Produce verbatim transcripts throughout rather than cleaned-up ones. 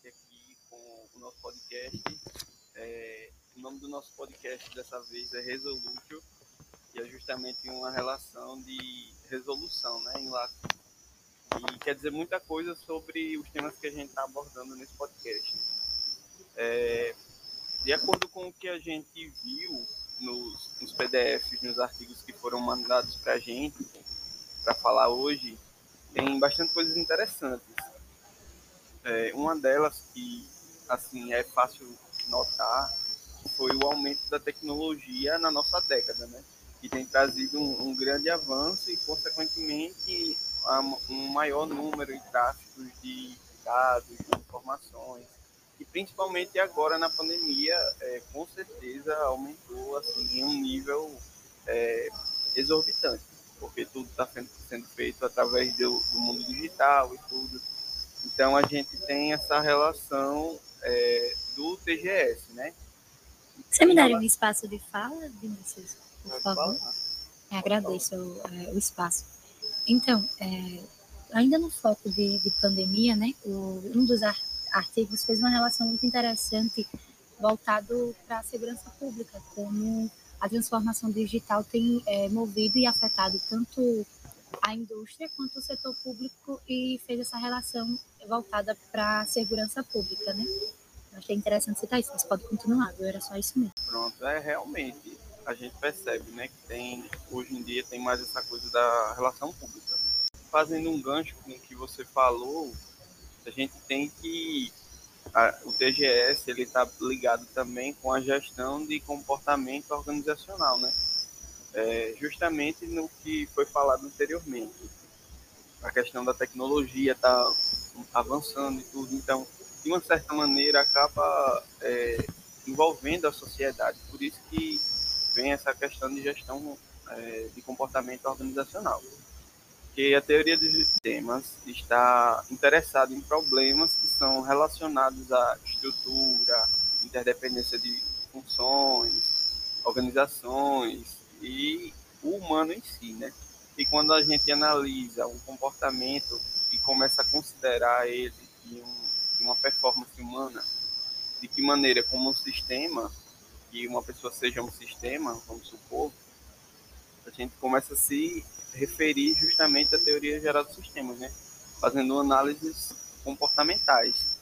gente aqui com o nosso podcast. É, o nome do nosso podcast dessa vez é Resolutio, e é justamente uma relação de resolução, né, em latim. E quer dizer muita coisa sobre os temas que a gente está abordando nesse podcast. É, de acordo com o que a gente viu nos, nos P D Fs, nos artigos que foram mandados para a gente, para falar hoje, tem bastante coisas interessantes. É, uma delas que assim, é fácil notar foi o aumento da tecnologia na nossa década, né? Que tem trazido um, um grande avanço e, consequentemente, um maior número de tráficos de dados, de informações. E, principalmente agora na pandemia, é, com certeza aumentou assim, em um nível é, exorbitante, porque tudo está sendo feito através do, do mundo digital e tudo. Então, a gente tem essa relação é, do T G S, né? Você me daria um espaço de fala, Vinícius, por favor? Eu agradeço o, o espaço. Então, é, ainda no foco de, de pandemia, né? O, um dos artigos fez uma relação muito interessante voltado para a segurança pública, como a transformação digital tem é, movido e afetado tanto a indústria quanto o setor público, e fez essa relação voltada para a segurança pública, né? Eu achei interessante citar isso, mas pode continuar, viu? Era só isso mesmo. Pronto, é realmente, a gente percebe, né, que tem, hoje em dia tem mais essa coisa da relação pública. Fazendo um gancho com o que você falou, a gente tem que... A, o T G S ele está ligado também com a gestão de comportamento organizacional, né? É, justamente no que foi falado anteriormente. A questão da tecnologia está avançando e tudo, então, de uma certa maneira, acaba é, envolvendo a sociedade. Por isso que vem essa questão de gestão é, de comportamento organizacional. Porque a teoria dos sistemas está interessada em problemas que são relacionados à estrutura, interdependência de funções, organizações e o humano em si, né? E quando a gente analisa o comportamento e começa a considerar ele em uma performance humana, de que maneira, como um sistema, que uma pessoa seja um sistema, vamos supor, a gente começa a se referir justamente à teoria geral dos sistemas, né? Fazendo análises comportamentais.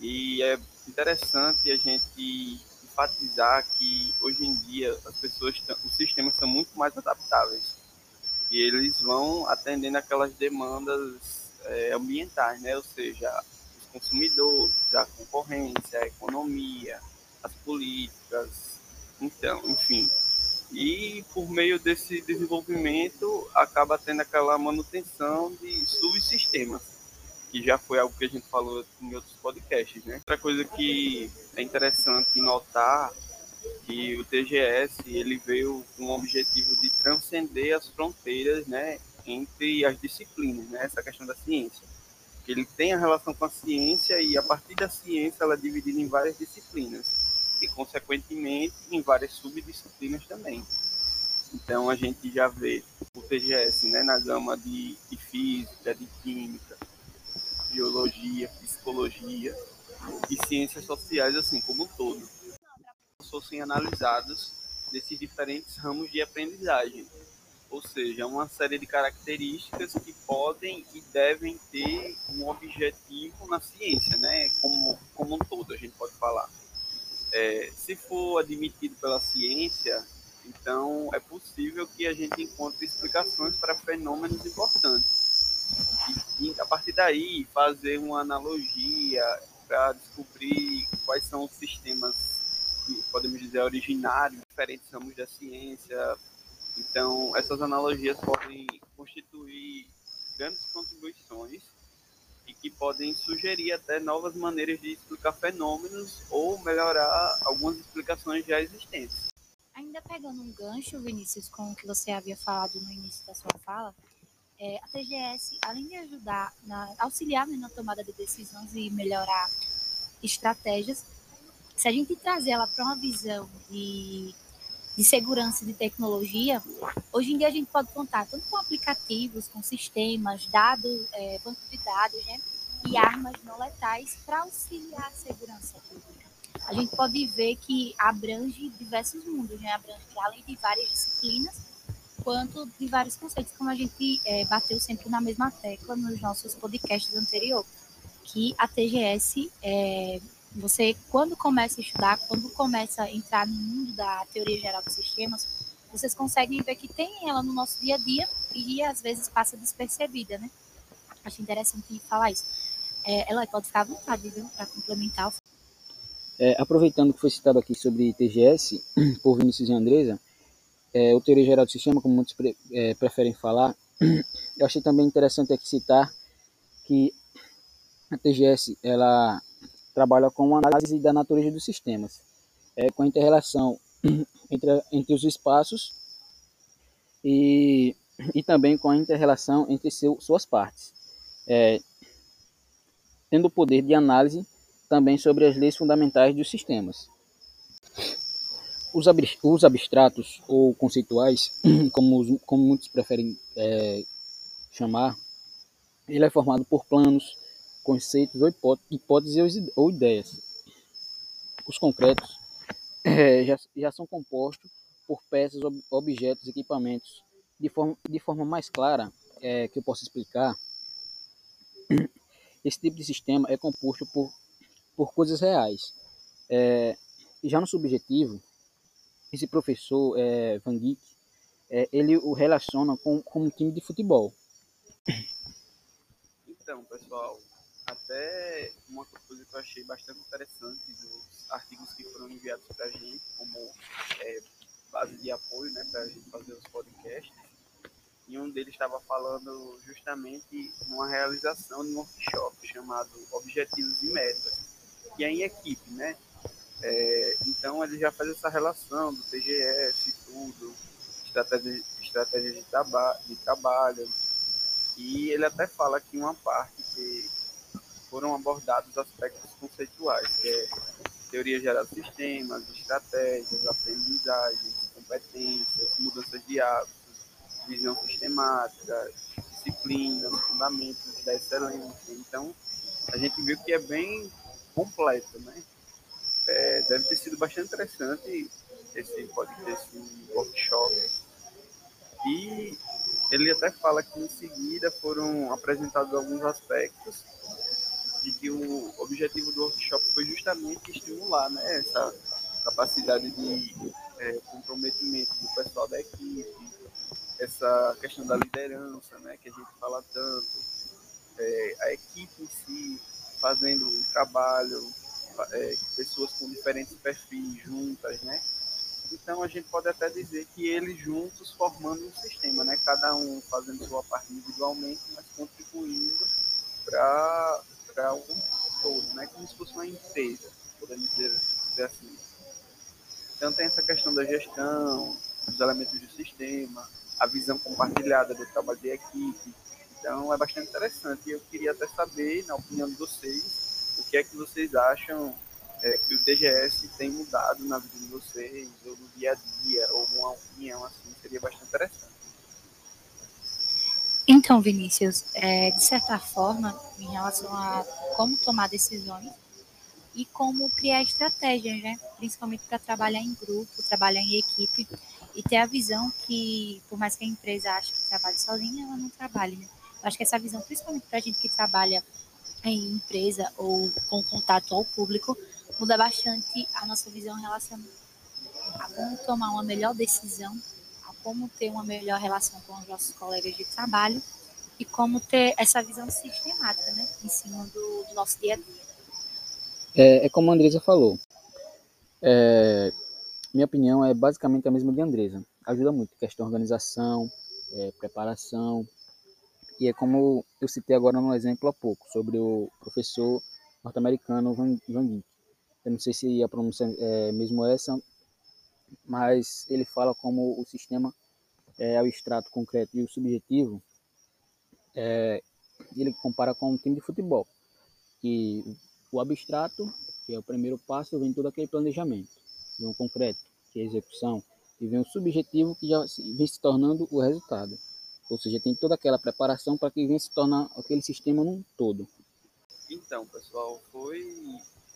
E é interessante a gente enfatizar que hoje em dia as pessoas, os sistemas são muito mais adaptáveis e eles vão atendendo aquelas demandas é, ambientais, né? Ou seja, os consumidores, a concorrência, a economia, as políticas, então, enfim. E por meio desse desenvolvimento acaba tendo aquela manutenção de subsistemas, que já foi algo que a gente falou em outros podcasts, né? Outra coisa que é interessante notar que o T G S ele veio com o objetivo de transcender as fronteiras, né, entre as disciplinas, né? Essa questão da ciência, que ele tem a relação com a ciência e a partir da ciência ela é dividida em várias disciplinas. E, consequentemente, em várias subdisciplinas também. Então, a gente já vê o T G S, né, na gama de, de física, de química, biologia, psicologia e ciências sociais, assim como um todo, fossem analisados desses diferentes ramos de aprendizagem. Ou seja, uma série de características que podem e devem ter um objetivo na ciência, né, como, como um todo, a gente pode falar. É, se for admitido pela ciência, então é possível que a gente encontre explicações para fenômenos importantes. E, e a partir daí, fazer uma analogia para descobrir quais são os sistemas, podemos dizer, originários, diferentes ramos da ciência. Então, essas analogias podem constituir grandes contribuições e que podem sugerir até novas maneiras de explicar fenômenos ou melhorar algumas explicações já existentes. Ainda pegando um gancho, Vinícius, com o que você havia falado no início da sua fala, é, a T G S, além de ajudar, na, auxiliar na tomada de decisões e melhorar estratégias, se a gente trazer ela para uma visão de, de segurança de tecnologia, hoje em dia a gente pode contar tanto com aplicativos, com sistemas, dados, é, banco de dados, né? e armas não letais para auxiliar a segurança pública. A gente pode ver que abrange diversos mundos, né? Abrange além de várias disciplinas, quanto de vários conceitos, como a gente é, bateu sempre na mesma tecla nos nossos podcasts anteriores, que a T G S, é, você quando começa a estudar, quando começa a entrar no mundo da teoria geral dos sistemas, vocês conseguem ver que tem ela no nosso dia a dia e às vezes passa despercebida, né? Acho interessante falar isso. É, ela pode ficar à vontade, viu, para complementar. É, aproveitando que foi citado aqui sobre T G S, por Vinícius e Andresa, é, o Teoria Geral do Sistema, como muitos pre, é, preferem falar, eu achei também interessante aqui citar que a T G S ela trabalha com análise da natureza dos sistemas, é, com a inter-relação entre, entre os espaços e, e também com a inter-relação entre seu, suas partes, é, tendo o poder de análise também sobre as leis fundamentais dos sistemas. Os, ab os abstratos ou conceituais, como, os, como muitos preferem é, chamar, ele é formado por planos, conceitos ou hipó hipóteses ou ideias. Os concretos é, já, já são compostos por peças, ob objetos, equipamentos. De forma, de forma mais clara é, que eu posso explicar, esse tipo de sistema é composto por por coisas reais. É, já no subjetivo, esse professor é, Vanguic, é, ele o relaciona com, com um time de futebol. Então, pessoal, até uma coisa que eu achei bastante interessante dos artigos que foram enviados para a gente, como é, base de apoio, né, para a gente fazer os podcasts, e um deles estava falando justamente uma realização de um workshop chamado Objetivos e Metas, que é em equipe, né? É, então ele já faz essa relação do T G S e tudo, estratégia, estratégia de, traba de trabalho, e ele até fala aqui uma parte que foram abordados aspectos conceituais, que é teoria geral de sistemas, estratégias, aprendizagens, competências, mudanças de hábitos, visão sistemática, disciplina, fundamentos da excelência. Então a gente viu que é bem completo, né? É, deve ter sido bastante interessante esse podcast, esse workshop. E ele até fala que em seguida foram apresentados alguns aspectos de que o objetivo do workshop foi justamente estimular, né, essa capacidade de é, comprometimento do pessoal da equipe, essa questão da liderança, né, que a gente fala tanto, é, a equipe em si, fazendo um trabalho, é, pessoas com diferentes perfis juntas, né? Então a gente pode até dizer que eles juntos formando um sistema, né? Cada um fazendo sua parte individualmente, mas contribuindo para um todo, né? Como se fosse uma empresa, podemos dizer, dizer assim. Então tem essa questão da gestão, dos elementos do sistema, a visão compartilhada do trabalho de equipe. Então é bastante interessante e eu queria até saber, na opinião de vocês, o que é que vocês acham é, que o T G S tem mudado na vida de vocês, ou no dia a dia, ou uma opinião assim, seria bastante interessante. Então, Vinícius, é, de certa forma, em relação a como tomar decisões e como criar estratégias, né? Principalmente para trabalhar em grupo, trabalhar em equipe e ter a visão que, por mais que a empresa ache que trabalhe sozinha, ela não trabalha, né? Acho que essa visão, principalmente para a gente que trabalha em empresa ou com contato ao público, muda bastante a nossa visão em relação a como tomar uma melhor decisão, a como ter uma melhor relação com os nossos colegas de trabalho e como ter essa visão sistemática, né, em cima do, do nosso dia a dia. É, é como a Andresa falou. É, minha opinião é basicamente a mesma de Andresa. Ajuda muito, questão de organização, é, preparação. E é como eu citei agora no exemplo há pouco, sobre o professor norte-americano Vanguin. Eu não sei se a pronúncia é mesmo essa, mas ele fala como o sistema é o extrato concreto e o subjetivo. É, ele compara com um time de futebol, que o abstrato, que é o primeiro passo, vem todo aquele planejamento. Vem o concreto, que é a execução, e vem o subjetivo, que já vem se tornando o resultado. Ou seja, tem toda aquela preparação para que venha se tornar aquele sistema num todo. Então, pessoal, foi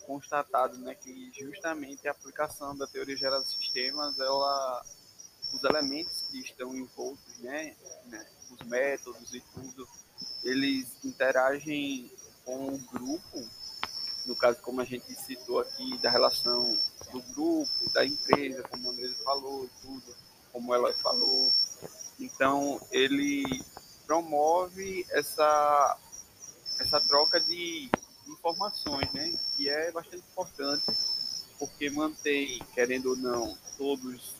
constatado, né, que justamente a aplicação da teoria geral dos sistemas, ela, os elementos que estão envoltos, né, né, os métodos e tudo, eles interagem com o grupo, no caso, como a gente citou aqui, da relação do grupo, da empresa, como a Andresa falou, tudo, como ela falou. Então, ele promove essa, essa troca de informações, né, que é bastante importante, porque mantém, querendo ou não, todos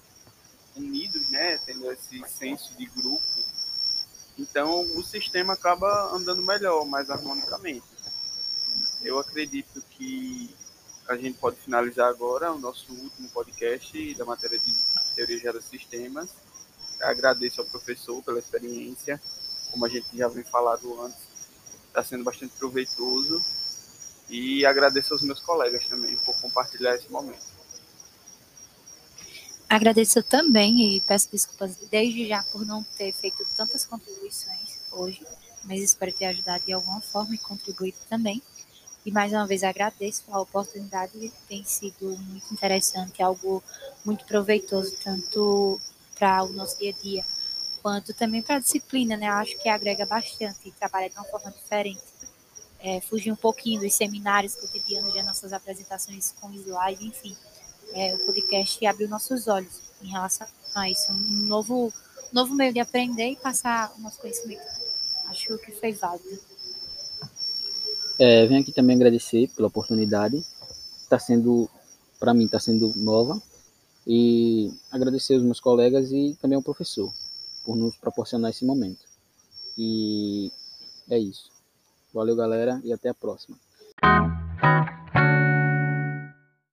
unidos, né, tendo esse senso de grupo. Então, o sistema acaba andando melhor, mais harmonicamente. Eu acredito que a gente pode finalizar agora o nosso último podcast da matéria de teoria geral dos sistemas. Agradeço ao professor pela experiência, como a gente já vem falado antes, está sendo bastante proveitoso, e agradeço aos meus colegas também por compartilhar esse momento. Agradeço também e peço desculpas desde já por não ter feito tantas contribuições hoje, mas espero ter ajudado de alguma forma e contribuído também. E mais uma vez agradeço a oportunidade, tem sido muito interessante, algo muito proveitoso, tanto para o nosso dia a dia, quanto também para a disciplina, né? Eu acho que agrega bastante e trabalha de uma forma diferente. É, fugir um pouquinho dos seminários cotidianos, das nossas apresentações com slide, enfim. É, o podcast abriu nossos olhos em relação a isso. Um novo, novo meio de aprender e passar o nosso conhecimento. Acho que foi válido. É, venho aqui também agradecer pela oportunidade. Está sendo, para mim, está sendo nova. E agradecer aos meus colegas e também ao professor por nos proporcionar esse momento. E é isso. Valeu, galera, e até a próxima.